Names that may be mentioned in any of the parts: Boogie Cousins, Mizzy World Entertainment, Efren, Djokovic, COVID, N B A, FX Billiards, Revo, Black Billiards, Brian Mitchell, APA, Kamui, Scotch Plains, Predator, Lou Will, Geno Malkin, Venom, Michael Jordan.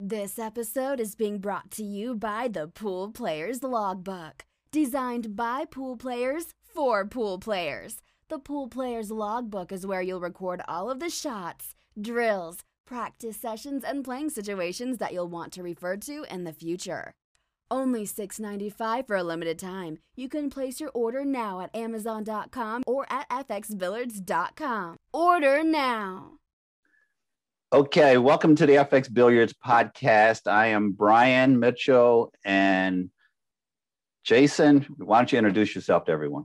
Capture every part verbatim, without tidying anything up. This episode is being brought to you by the Pool Players Logbook. Designed by pool players for pool players. The Pool Players Logbook is where you'll record all of the shots, drills, practice sessions, and playing situations that you'll want to refer to in the future. Only six ninety-five for a limited time. You can place your order now at amazon dot com or at f x billiards dot com. Order now! Okay, welcome to the F X Billiards podcast. I am Brian Mitchell, and Jason, why don't you introduce yourself to everyone?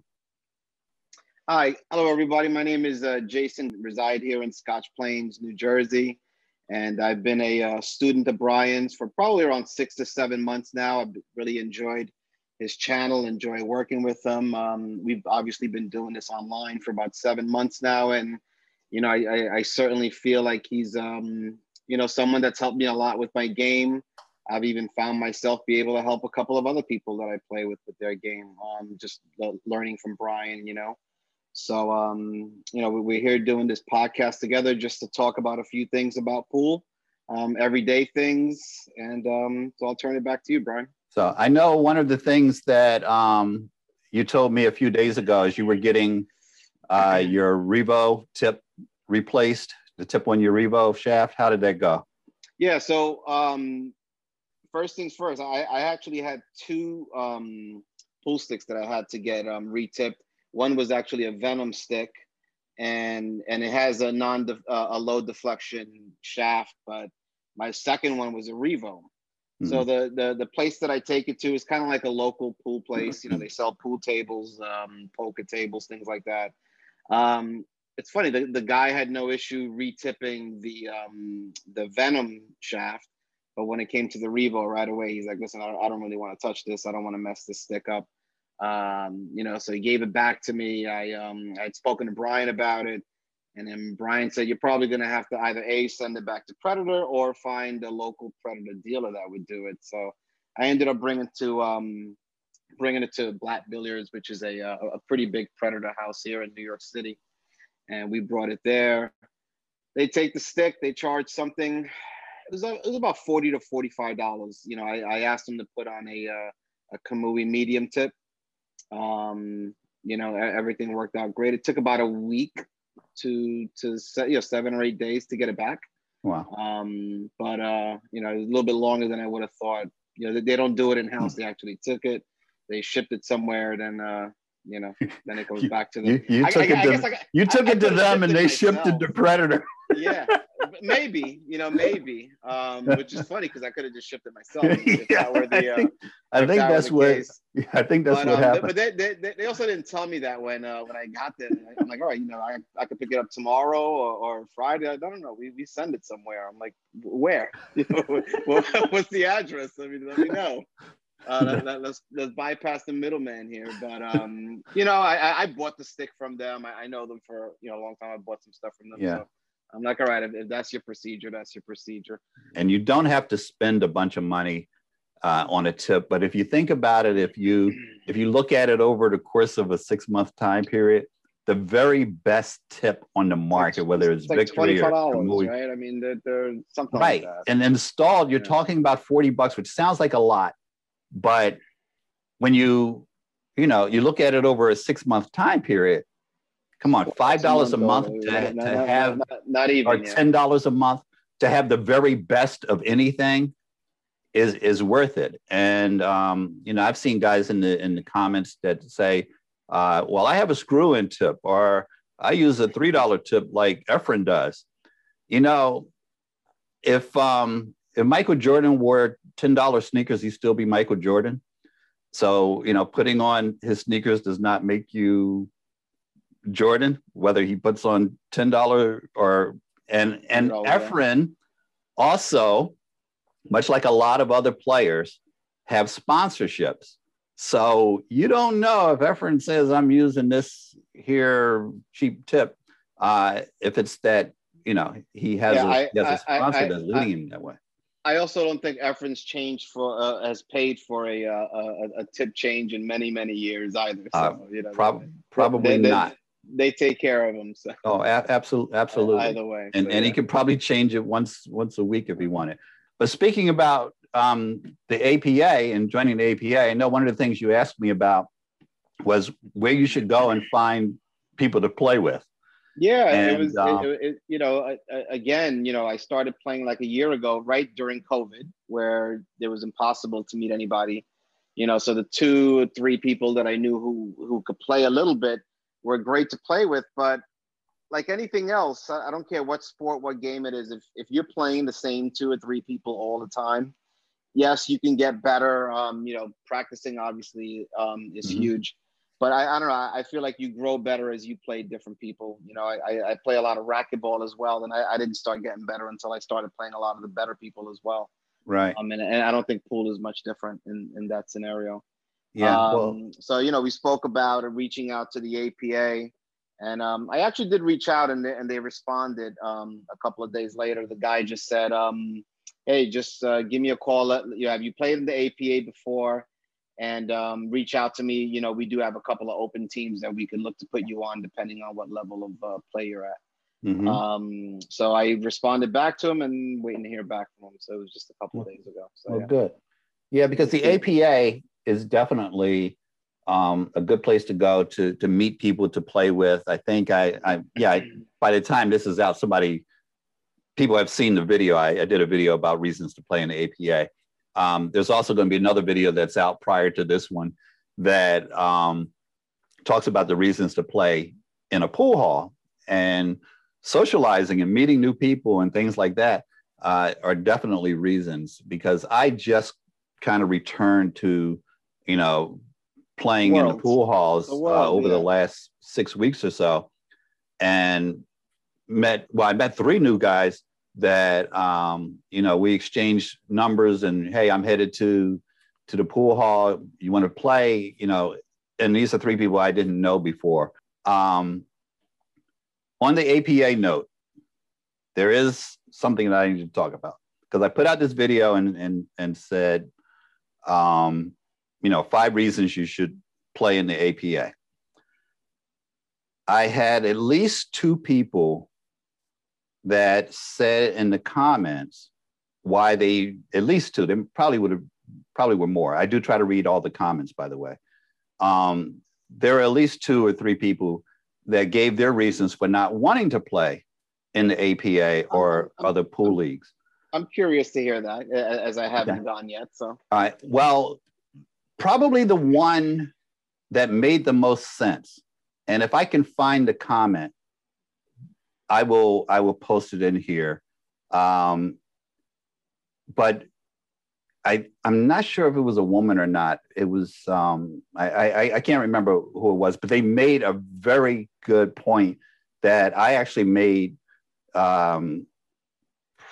Hi, hello everybody. My name is uh, Jason, reside here in Scotch Plains, New Jersey, and I've been a uh, student of Brian's for probably around six to seven months now. I've really enjoyed his channel, enjoy working with him. Um, we've obviously been doing this online for about seven months now, and you know, I, I, I certainly feel like he's, um, you know, someone that's helped me a lot with my game. I've even found myself be able to help a couple of other people that I play with with their game, um, just the, learning from Brian, you know. So, um, you know, we're here doing this podcast together just to talk about a few things about pool, um, everyday things. And um, so I'll turn it back to you, Brian. So I know one of the things that um, you told me a few days ago is you were getting uh, your Revo tip replaced, the tip on your Revo shaft. How did that go? Yeah, so um, first things first, I, I actually had two um, pool sticks that I had to get um, re-tipped. One was actually a Venom stick, and and it has a non def, uh, a low deflection shaft, but my second one was a Revo. Mm-hmm. So the, the the place that I take it to is kind of like a local pool place. You know, they sell pool tables, um, poker tables, things like that. Um, it's funny, the, the guy had no issue re-tipping the, um, the Venom shaft, but when it came to the Revo right away, he's like, listen, I don't, I don't really want to touch this. I don't want to mess this stick up. Um, you know, so he gave it back to me. I, um, I had spoken to Brian about it, and then Brian said, you're probably going to have to either A, send it back to Predator, or find a local Predator dealer that would do it. So I ended up bringing it to, um, bringing it to Black Billiards, which is a, a pretty big Predator house here in New York City. And we brought it there. They take the stick, they charge something. It was, it was about forty to forty-five dollars. You know, I, I asked them to put on a, uh, a Kamui medium tip. Um, you know, everything worked out great. It took about a week to, to set, you know, seven or eight days to get it back. Wow. Um, but, uh, you know, it was a little bit longer than I would have thought. You know, they don't do it in-house. They actually took it, they shipped it somewhere, then, uh, you know, then it goes back to them. You took it to them and they shipped it to Predator. Yeah, maybe, you know, maybe, um, which is funny because I could have just shipped it myself. If yeah, that were the, uh, I, think if that that's were the what, yeah, I think that's but, what um, happened. But they, they, they also didn't tell me that when uh, when I got there. I'm like, all right, you know, I, I could pick it up tomorrow or, or Friday. I don't know. We, we send it somewhere. I'm like, where? You know, what, what's the address? Let me, let me know. Uh, let, let, let's let's bypass the middleman here, but um, you know, I I bought the stick from them. I, I know them for you know a long time. I bought some stuff from them. Yeah. So I'm like, all right, if, if that's your procedure, that's your procedure. And you don't have to spend a bunch of money uh, on a tip, but if you think about it, if you if you look at it over the course of a six month time period, the very best tip on the market, whether it's, it's like Victory or Kamui, right? I mean, they're, they're something right, like that. And installed, you're yeah. talking about forty bucks, which sounds like a lot. But when you, you know, you look at it over a six month time period, come on, five dollars a month to, to have, not, not even, or ten dollars a month to have the very best of anything is, is worth it. And, um, you know, I've seen guys in the, in the comments that say, uh, well, I have a screw in tip, or I use a three dollar tip like Efren does. You know, if, um, if Michael Jordan wore ten dollar sneakers, he'd still be Michael Jordan. So, you know, putting on his sneakers does not make you Jordan, whether he puts on ten dollar or, and, and oh, Efren yeah. also, much like a lot of other players, have sponsorships. So you don't know if Efren says, I'm using this here cheap tip, uh, if it's that, you know, he has, yeah, a, I, he has I, a sponsor I, I, that's leading I, him that way. I also don't think Efren's changed for uh, has paid for a, uh, a a tip change in many many years either. So, uh, you know, prob probably they, not. They, they take care of him. So. Oh, absolutely, absolutely. Uh, either way, and so, and yeah. he could probably change it once once a week if he wanted. But speaking about um, the A P A and joining the A P A, I know one of the things you asked me about was where you should go and find people to play with. Yeah, and, it was, uh, it, it, you know, again, you know, I started playing like a year ago, right during COVID, where it was impossible to meet anybody, you know, so the two or three people that I knew who, who could play a little bit were great to play with. But like anything else, I don't care what sport, what game it is, if, if you're playing the same two or three people all the time, yes, you can get better, um, you know, practicing obviously um, is mm-hmm. huge. But I, I don't know, I feel like you grow better as you play different people. You know, I, I play a lot of racquetball as well, and I, I didn't start getting better until I started playing a lot of the better people as well. Right. Um, and, and I don't think pool is much different in, in that scenario. Yeah. Um, well. So, you know, we spoke about reaching out to the A P A, and um, I actually did reach out, and they, and they responded um, a couple of days later. The guy just said, um, hey, just uh, give me a call. Let, you know, have you played in the A P A before? And um, reach out to me. You know, we do have a couple of open teams that we can look to put you on, depending on what level of uh, play you're at. Mm-hmm. um, so I responded back to him and waiting to hear back from him. So it was just a couple of days ago. So, well, yeah. Good. Yeah, because the A P A is definitely um, a good place to go to to meet people to play with. I think I, I yeah, I, by the time this is out, somebody, people have seen the video. I, I did a video about reasons to play in the A P A. Um, there's also going to be another video that's out prior to this one that um, talks about the reasons to play in a pool hall, and socializing and meeting new people and things like that uh, are definitely reasons, because I just kind of returned to, you know, playing Worlds. in the pool halls the world, uh, over yeah. the last six weeks or so, and met, well, I met three new guys that, um, you know, we exchanged numbers and, hey, I'm headed to, to the pool hall. You want to play, you know, and these are three people I didn't know before. Um, on the A P A note, there is something that I need to talk about, because I put out this video and, and, and said, um, you know, five reasons you should play in the A P A. I had at least two people that said in the comments why they, at least two, they probably would have, probably were more. I do try to read all the comments, by the way. Um, there are at least two or three people that gave their reasons for not wanting to play in the A P A or I'm, I'm, other pool I'm, leagues. I'm curious to hear that, as I haven't okay. gone yet, so. All right, well, probably the one that made the most sense, and if I can find the comment, I will I will post it in here, um, but I I'm not sure if it was a woman or not. It was um, I, I I can't remember who it was, but they made a very good point that I actually made um,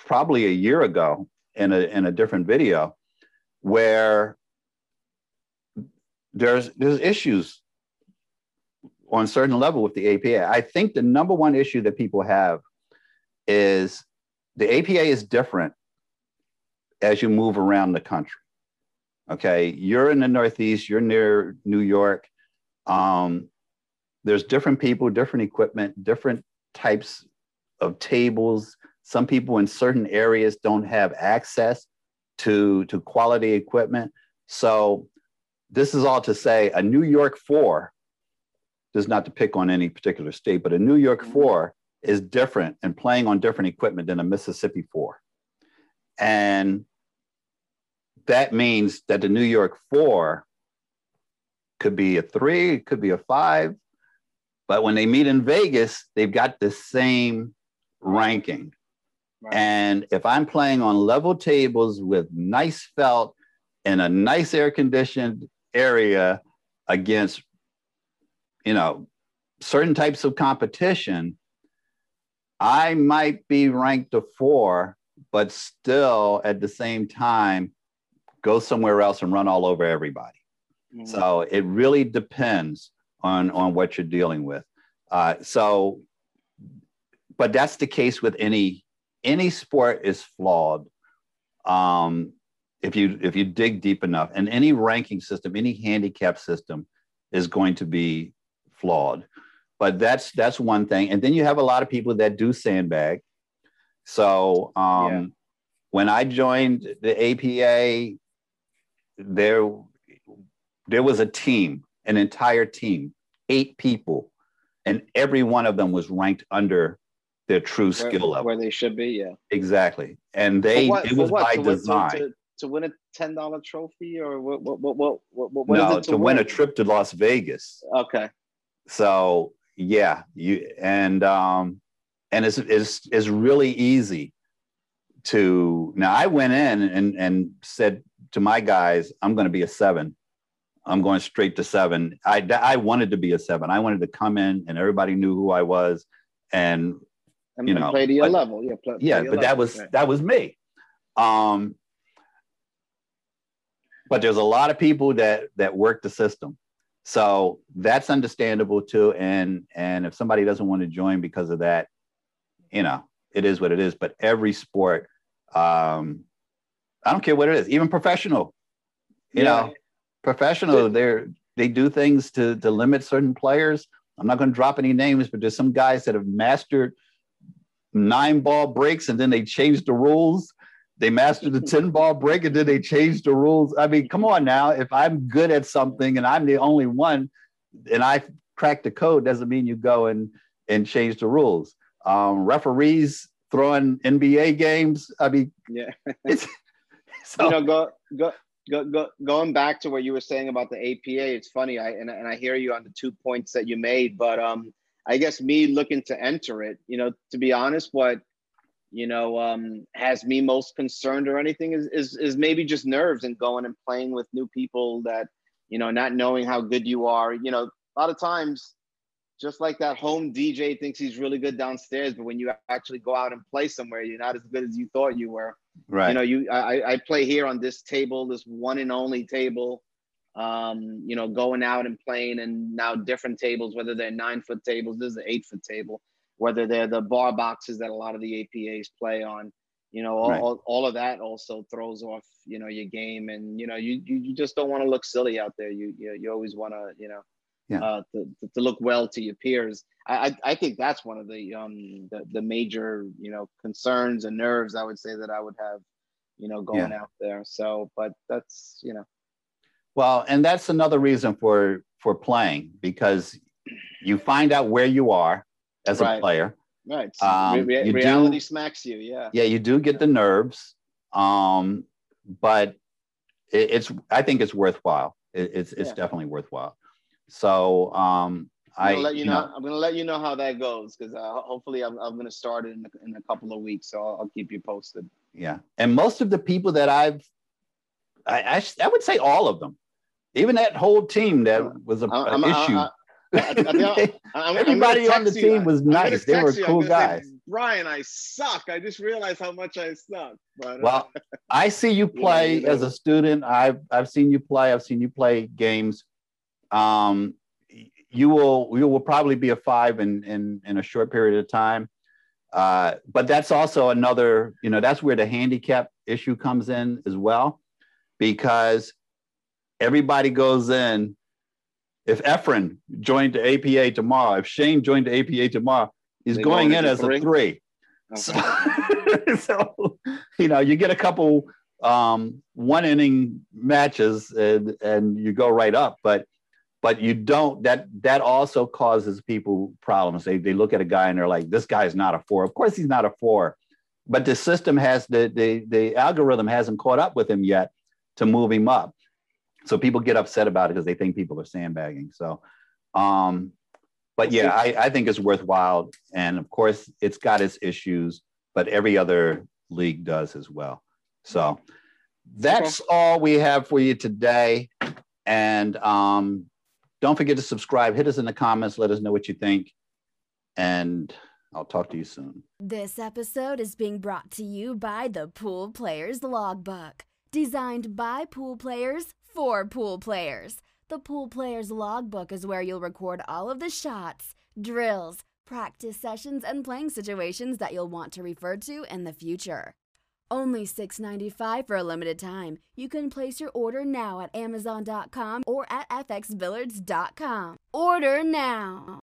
probably a year ago in a in a different video, where there's there's issues on a certain level with the A P A. I think the number one issue that people have is the A P A is different as you move around the country. Okay, you're in the Northeast, you're near New York. Um, there's different people, different equipment, different types of tables. Some people in certain areas don't have access to, to quality equipment. So this is all to say, a New York four, this is not to pick on any particular state, but a New York four is different and playing on different equipment than a Mississippi four. And that means that the New York four could be a three, it could be a five, but when they meet in Vegas, they've got the same ranking. Right. And if I'm playing on level tables with nice felt in a nice air-conditioned area against, you know, certain types of competition, I might be ranked a four, but still at the same time, go somewhere else and run all over everybody. Mm-hmm. So it really depends on, on what you're dealing with. Uh, so, but that's the case with any, any sport is flawed. Um, if you, if you dig deep enough, and any ranking system, any handicap system is going to be flawed. But that's that's one thing. And then you have a lot of people that do sandbag. So um, When I joined the A P A, there, there was a team, an entire team, eight people, and every one of them was ranked under their true skill where, level. Where they should be, yeah. Exactly. And they, what, it was by to design. Win, to, to win a ten dollar trophy or what? what, what, what, what, what no, is it to, to win? win a trip to Las Vegas. Okay. So, yeah. you And um, and it's, it's, it's really easy to, now I went in and, and said to my guys, I'm going to be a seven. I'm going straight to seven. I, I wanted to be a seven. I wanted to come in and everybody knew who I was, and, and you know, play to your but, level. Yeah, play, yeah play your but level. that was, right. that was me. Um, but there's a lot of people that, that work the system. So that's understandable too. And, and if somebody doesn't want to join because of that, you know, it is what it is. But every sport, um, I don't care what it is, even professional, you yeah. know, professional, they're, they do things to, to limit certain players. I'm not going to drop any names, but there's some guys that have mastered nine ball breaks and then they changed the rules. They mastered the ten ball break and then they changed the rules. I mean, come on now, if I'm good at something and I'm the only one and I cracked the code, doesn't mean you go and, and change the rules. Um, referees throwing N B A games. I mean, yeah. It's, so. You know, go, go, go, go, going back to what you were saying about the A P A, it's funny. I and, and I hear you on the two points that you made, but um, I guess me looking to enter it, you know, to be honest, what, you know, um, has me most concerned or anything is, is, is maybe just nerves and going and playing with new people that, you know, not knowing how good you are. You know, a lot of times, just like that home D J thinks he's really good downstairs, but when you actually go out and play somewhere, you're not as good as you thought you were. Right. You know, you I, I play here on this table, this one and only table. Um, you know, going out and playing, and now different tables, whether they're nine foot tables, this is an eight foot table, whether they're the bar boxes that a lot of the A P As play on. You know, all, right. all, all of that also throws off, you know, your game, and you know, you you, you just don't want to look silly out there. You you you always want to, you know. Yeah. Uh, to, to look well to your peers. I, I, I think that's one of the, um, the the major, you know, concerns and nerves I would say that I would have, you know, going yeah. out there. So, but that's, you know. Well, and that's another reason for, for playing, because you find out where you are as right. a player. Right. Um, Re- you reality do, smacks you. Yeah. Yeah. You do get yeah. the nerves, um, but it, it's, I think it's worthwhile. It, it's, it's yeah. definitely worthwhile. So um, I, let you, you know, know, I'm going to let you know how that goes, because uh, hopefully I'm, I'm going to start in in a couple of weeks. So I'll, I'll keep you posted. Yeah. And most of the people that I've, I, I, I would say all of them, even that whole team that was a, I'm, an I'm, issue. I, I, I, I, everybody on the team you. was nice. They were cool guys. Say, Brian, I suck. I just realized how much I suck. But, uh, well, I see you play you know, as a student. I've, I've seen you play. I've seen you play games. Um, you will, you will probably be a five in, in, in a short period of time. Uh, but that's also another, you know, that's where the handicap issue comes in as well, because everybody goes in. If Efren joined the A P A tomorrow, if Shane joined the A P A tomorrow, he's they going in as three? a three. Okay. So, so, you know, you get a couple, um, one inning matches and, and you go right up, but But you don't, that that also causes people problems. They they look at a guy and they're like, this guy's not a four. Of course he's not a four. But the system has, the, the, the algorithm hasn't caught up with him yet to move him up. So people get upset about it because they think people are sandbagging. So, um, but yeah, I, I think it's worthwhile. And of course it's got its issues, but every other league does as well. So that's okay. all we have for you today. And, um, don't forget to subscribe. Hit us in the comments. Let us know what you think. And I'll talk to you soon. This episode is being brought to you by the Pool Players Logbook. Designed by pool players for pool players. The Pool Players Logbook is where you'll record all of the shots, drills, practice sessions, and playing situations that you'll want to refer to in the future. Only six ninety-five for a limited time. You can place your order now at amazon dot com or at f x billiards dot com. Order now!